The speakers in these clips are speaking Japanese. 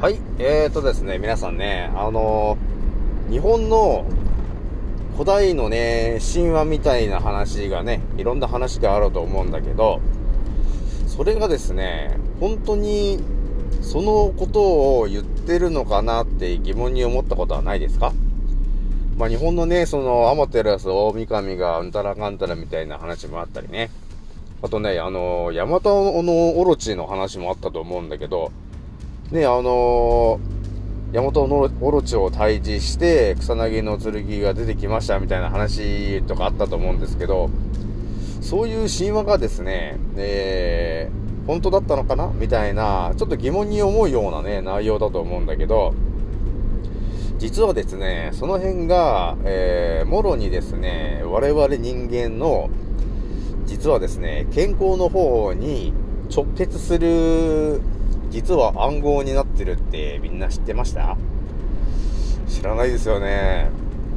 はい、ですね、皆さんね、日本の古代のね、神話みたいな話がね、いろんな話があると思うんだけど、それがですね、本当にそのことを言ってるのかなって疑問に思ったことはないですか？まあ日本のね、その、アマテラス大神がうんたらかんたらみたいな話もあったりね、あとね、ヤマタのオロチの話もあったと思うんだけど、ね、ヤマトのオロチを退治して草薙の剣が出てきましたみたいな話とかあったと思うんですけど、そういう神話がですね、本当だったのかなみたいな、ちょっと疑問に思うようなね、内容だと思うんだけど、実はですね、その辺が、もろにですね、我々人間の、実はですね、健康の方に直結する実は暗号になってるってみんな知ってました？知らないですよね。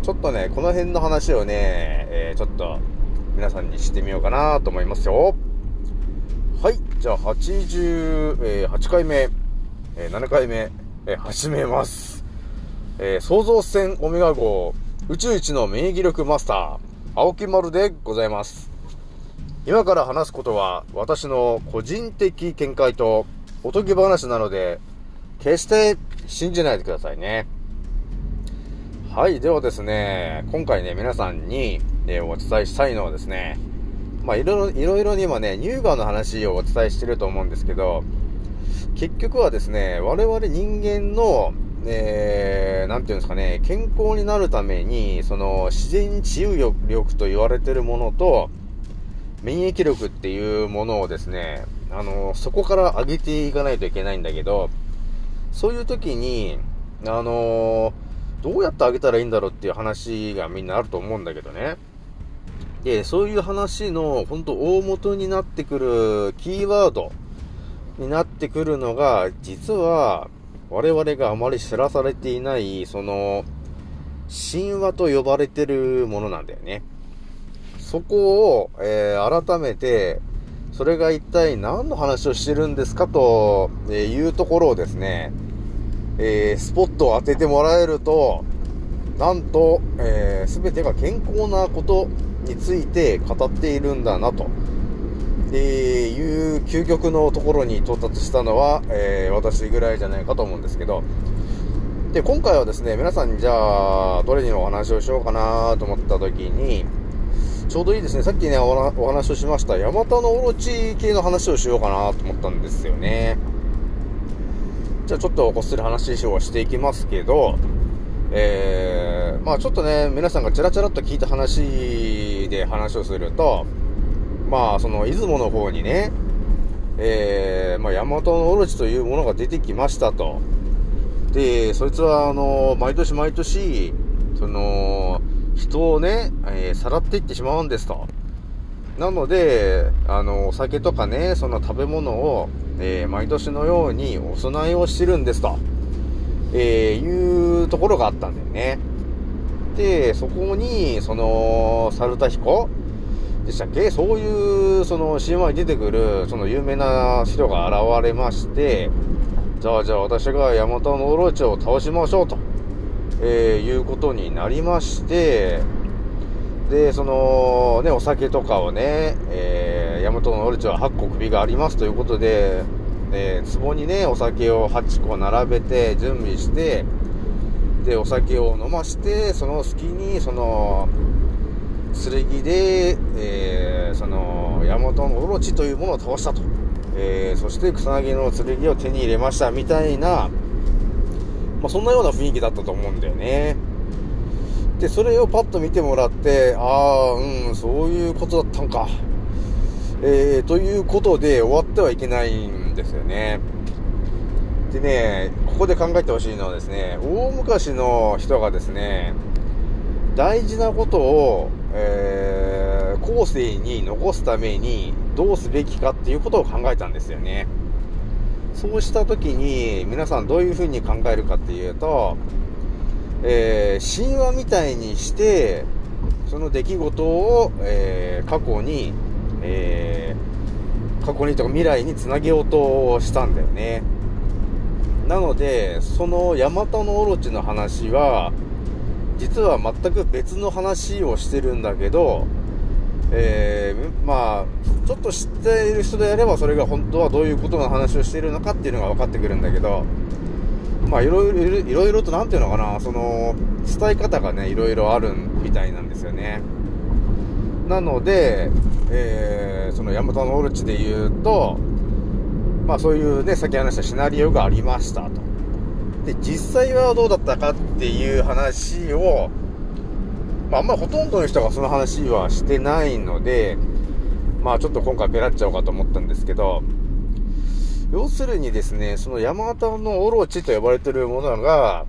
ちょっとね、この辺の話をね、ちょっと皆さんにしてみようかなと思いますよ。はい、じゃあ88回目、7回目、始めます。創造船オメガ号宇宙一の免疫力マスター青木丸でございます。今から話すことは私の個人的見解とおとぎ話なので、決して信じないでくださいね。はい、ではですね、今回ね、皆さんに、お伝えしたいのはですね、まあ、いろいろに今ね、乳がんの話をお伝えしてると思うんですけど、結局はですね、我々人間の、なんていうんですかね、健康になるために、その、自然治癒力と言われてるものと、免疫力っていうものをですね、そこから上げていかないといけないんだけど、そういう時に、どうやって上げたらいいんだろうっていう話がみんなあると思うんだけどね。で、そういう話の本当大元になってくるキーワードになってくるのが、実は我々があまり知らされていない、その、神話と呼ばれてるものなんだよね。そこを、改めて、それが一体何の話をしてるんですかというところをですね、スポットを当ててもらえると、なんと、全てが健康なことについて語っているんだなと、いう究極のところに到達したのは、私ぐらいじゃないかと思うんですけど、で、今回はですね、皆さんにじゃあどれにお話をしようかなと思った時に、ちょうどいいですね。さっきね、お話をしました、ヤマタのオロチ系の話をしようかなと思ったんですよね。じゃあちょっとこっそり話をしていきますけど、まあちょっとね、皆さんがチラチラっと聞いた話で話をすると、まあその出雲の方にね、まあヤマタのオロチというものが出てきましたと。で、そいつは毎年毎年、その、人をね、さらっていってしまうんですと。なので、お酒とかね、その食べ物を、毎年のようにお供えをしてるんですと、いうところがあったんだよね。で、そこに、その、猿田彦でしたっけ？そういう、その、神話に出てくる、その有名な人が現れまして、じゃあ私がヤマタのオロチを倒しましょうと。いうことになりまして、で、その、ね、お酒とかをね、ヤマトのオロチは8個首がありますということで、壺にね、お酒を8個並べて準備して、で、お酒を飲まして、その隙に、その、剣で、その、ヤマトのオロチというものを倒したと。そして草薙の剣を手に入れました、みたいな、まあ、そんなような雰囲気だったと思うんだよね。で、それをパッと見てもらって、そういうことだったんか。ということで終わってはいけないんですよね。でね、ここで考えてほしいのはですね、大昔の人がですね、大事なことを、後世に残すためにどうすべきかっていうことを考えたんですよね。そうしたときに皆さんどういうふうに考えるかっていうと、神話みたいにしてその出来事を、過去にとか未来につなげようとしたんだよね。なので、そのヤマタノオロチの話は実は全く別の話をしてるんだけど、まあちょっと知っている人であればそれが本当はどういうことの話をしているのかっていうのが分かってくるんだけど、まあいろいろとなんていうのかな、その伝え方がねいろいろあるみたいなんですよね。なので、そのヤマタノオロチで言うと、まあそういうね、先話したシナリオがありましたと。で、実際はどうだったかっていう話を、まああんまりほとんどの人がその話はしてないので、まあちょっと今回ペラっちゃおうかと思ったんですけど、要するにですね、そのヤマタノオロチと呼ばれてるものが、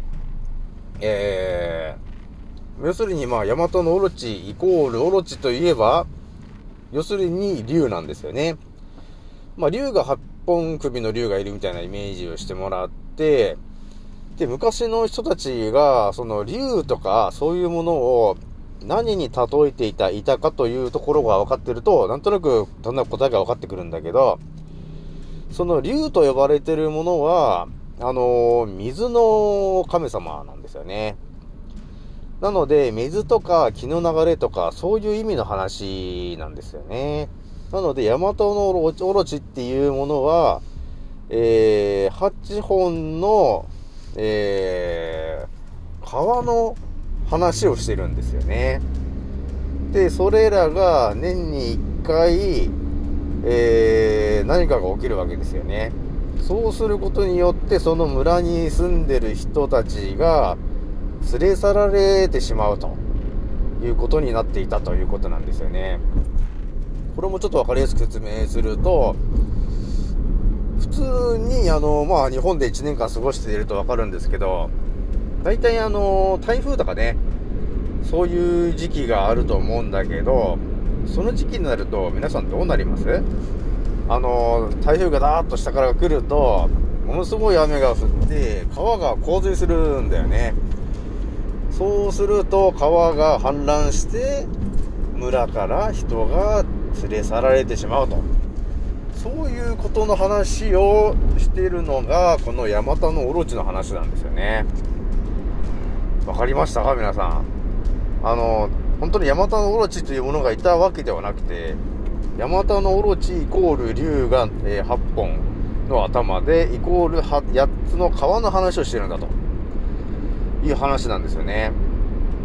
要するにまあヤマタノオロチイコールオロチといえば、要するに竜なんですよね。まあ竜が8本首の竜がいるみたいなイメージをしてもらって、で、昔の人たちがその竜とかそういうものを何に例えていたかというところが分かってると、なんとなくだんだん答えが分かってくるんだけど、その竜と呼ばれてるものは、水の神様なんですよね。なので、水とか気の流れとか、そういう意味の話なんですよね。なので、ヤマタノオロチっていうものは、8本の、川の話をしてるんですよね。で、それらが年に1回、何かが起きるわけですよね。そうすることによって、その村に住んでる人たちが、連れ去られてしまうということになっていたということなんですよね。これもちょっと分かりやすく説明すると、普通にまあ、日本で1年間過ごしていると分かるんですけど、大体台風とかね、そういう時期があると思うんだけど、その時期になると皆さんどうなります？台風がダーッと下から来ると、ものすごい雨が降って川が洪水するんだよね。そうすると川が氾濫して村から人が連れ去られてしまうと、そういうことの話をしているのがこのヤマタノオロチの話なんですよね。わかりましたか皆さん。本当にヤマタノオロチというものがいたわけではなくて、ヤマタノオロチイコール竜が8本の頭でイコール8つの川の話をしているんだという話なんですよね。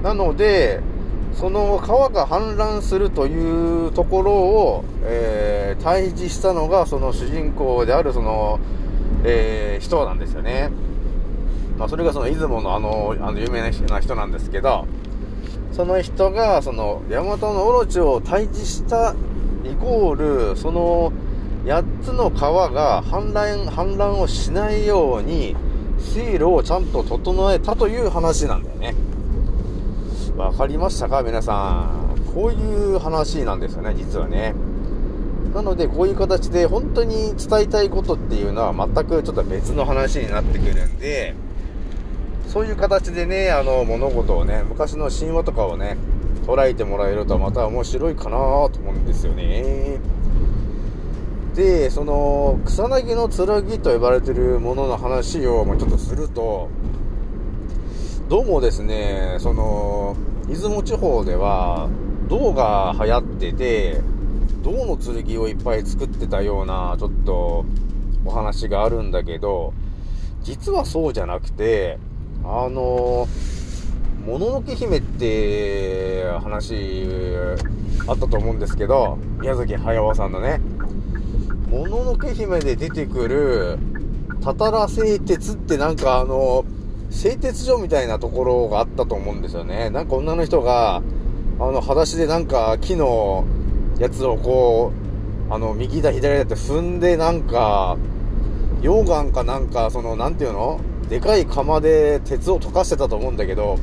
なので、その川が氾濫するというところを、対峙したのがその主人公であるその、人なんですよね。まあ、それがその出雲のあの有名な人なんですけど、その人がそのヤマタノオロチを対峙したイコール、その8つの川が氾濫をしないように水路をちゃんと整えたという話なんだよね。わかりましたか皆さん。こういう話なんですよね、実はね。なので、こういう形で本当に伝えたいことっていうのは全くちょっと別の話になってくるんで、そういう形でね、物事をね、昔の神話とかをね、捉えてもらえるとまた面白いかなと思うんですよね。で、その草薙の剣と呼ばれているものの話をもうちょっとすると、どうもですね、その出雲地方では銅が流行ってて、銅の剣をいっぱい作ってたようなちょっとお話があるんだけど、実はそうじゃなくて、もののけ姫って話あったと思うんですけど、宮崎駿さんのね、もののけ姫で出てくるたたら製鉄って、なんか製鉄所みたいなところがあったと思うんですよね。なんか女の人が裸足でなんか木のやつをこう右だ左だって踏んで、なんか溶岩かなんか、そのなんていうの、でかい釜で鉄を溶かしてたと思うんだけど、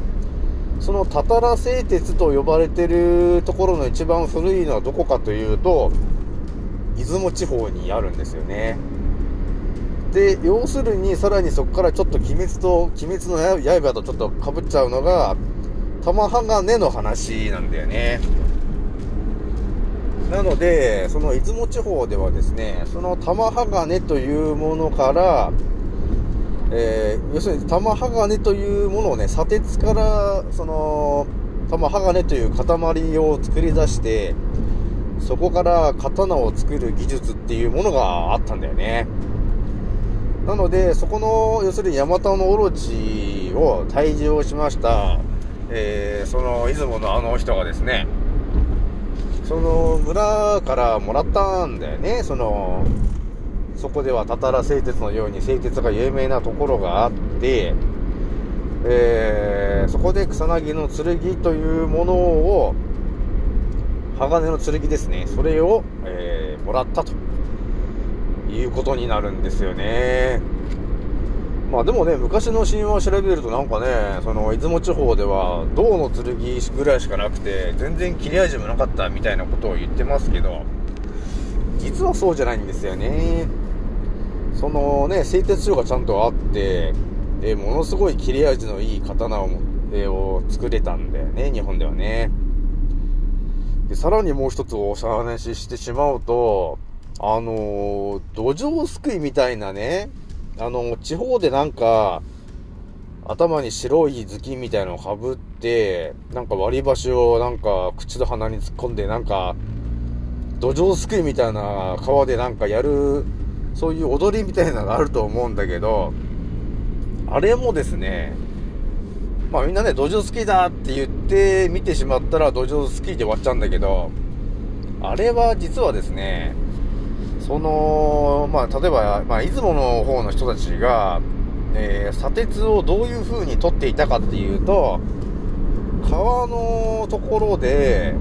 そのたたら製鉄と呼ばれてるところの一番古いのはどこかというと、出雲地方にあるんですよね。で、要するにさらにそこからちょっと鬼滅の刃とちょっとかぶっちゃうのが玉鋼の話なんだよね。なので、その出雲地方ではですね、その玉鋼というものから、要するに玉鋼というものをね、砂鉄からその玉鋼という塊を作り出して、そこから刀を作る技術っていうものがあったんだよね。なのでそこの要するにヤマタノオロチを退治をしました、その出雲のあの人がですね、その村からもらったんだよね。そこではたたら製鉄のように製鉄が有名なところがあって、そこで草薙の剣というものを、鋼の剣ですね、それを、もらったということになるんですよね。まあでもね、昔の神話を調べるとなんかね、その出雲地方では銅の剣ぐらいしかなくて、全然切れ味もなかったみたいなことを言ってますけど、実はそうじゃないんですよね。そのね、製鉄所がちゃんとあって、ものすごい切れ味のいい刀を作れたんだよね、日本ではね。でさらにもう一つお話ししてしまうと、土壌すくいみたいなね、地方でなんか、頭に白い頭巾みたいなのをかぶって、なんか割り箸をなんか口と鼻に突っ込んで、なんか、土壌すくいみたいな川でなんかやる、そういう踊りみたいなのがあると思うんだけど、あれもですね、まあみんなね、土壌すくいだって言って見てしまったら土壌すくいで終わっちゃうんだけど、あれは実はですね、まあ、例えば、まあ、出雲の方の人たちが、砂鉄をどういう風に取っていたかっていうと、川のところで、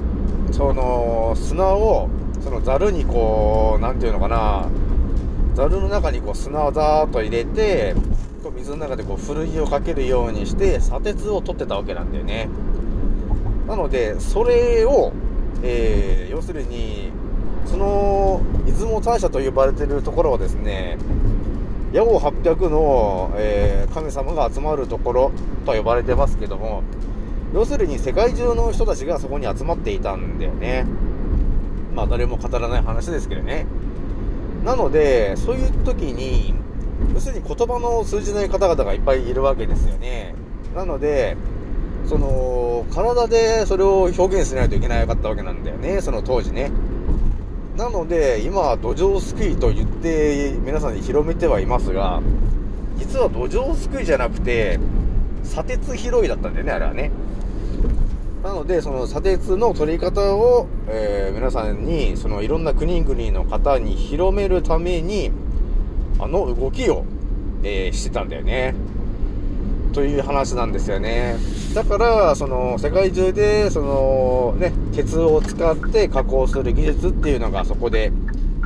砂を、ざるにこう、なんていうのかな、ざるの中にこう砂をざーっと入れて、こう水の中でこう、ふるいをかけるようにして、砂鉄を取ってたわけなんだよね。なので、それを、要するに、その出雲大社と呼ばれているところはですね、八王800の、神様が集まるところと呼ばれてますけども、要するに世界中の人たちがそこに集まっていたんだよね。まあ誰も語らない話ですけどね。なのでそういう時に要するに言葉の通じない方々がいっぱいいるわけですよね。なのでその体でそれを表現しないといけなかったわけなんだよね、その当時ね。なので今土壌すくいと言って皆さんに広めてはいますが、実は土壌すくいじゃなくて砂鉄拾いだったんだよね、あれはね。なのでその砂鉄の取り方を、皆さんにそのいろんな国々の方に広めるためにあの動きを、してたんだよねという話なんですよね。だからその世界中でそのね、鉄を使って加工する技術っていうのがそこで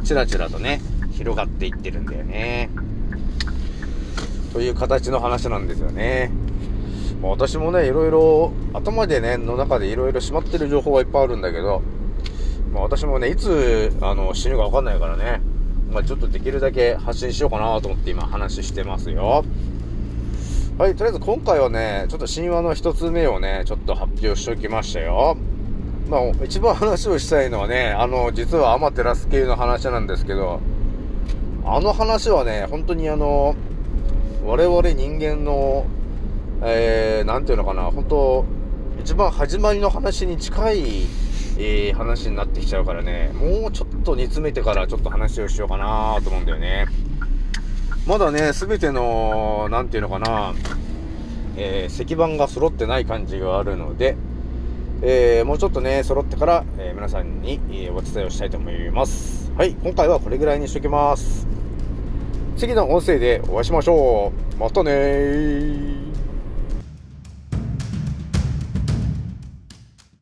ちらちらとね広がっていってるんだよねという形の話なんですよね。私もねいろいろ頭でねの中でいろいろしまってる情報はいっぱいあるんだけど、まあ、私もねいつ死ぬか分かんないからね、まあ、ちょっとできるだけ発信しようかなと思って今話してますよ。はい、とりあえず今回はね、ちょっと神話の一つ目をね、ちょっと発表しておきましたよ。まあ、一番話をしたいのはね、実はアマテラス系の話なんですけど、あの話はね、本当に我々人間の、なんていうのかな、本当、一番始まりの話に近い、話になってきちゃうからね、もうちょっと煮詰めてからちょっと話をしようかなと思うんだよね。まだね、すべての、なんていうのかな、石板が揃ってない感じがあるので、もうちょっとね、揃ってから、皆さんに、お伝えをしたいと思います。はい、今回はこれぐらいにしときます。次の音声でお会いしましょう。またねー。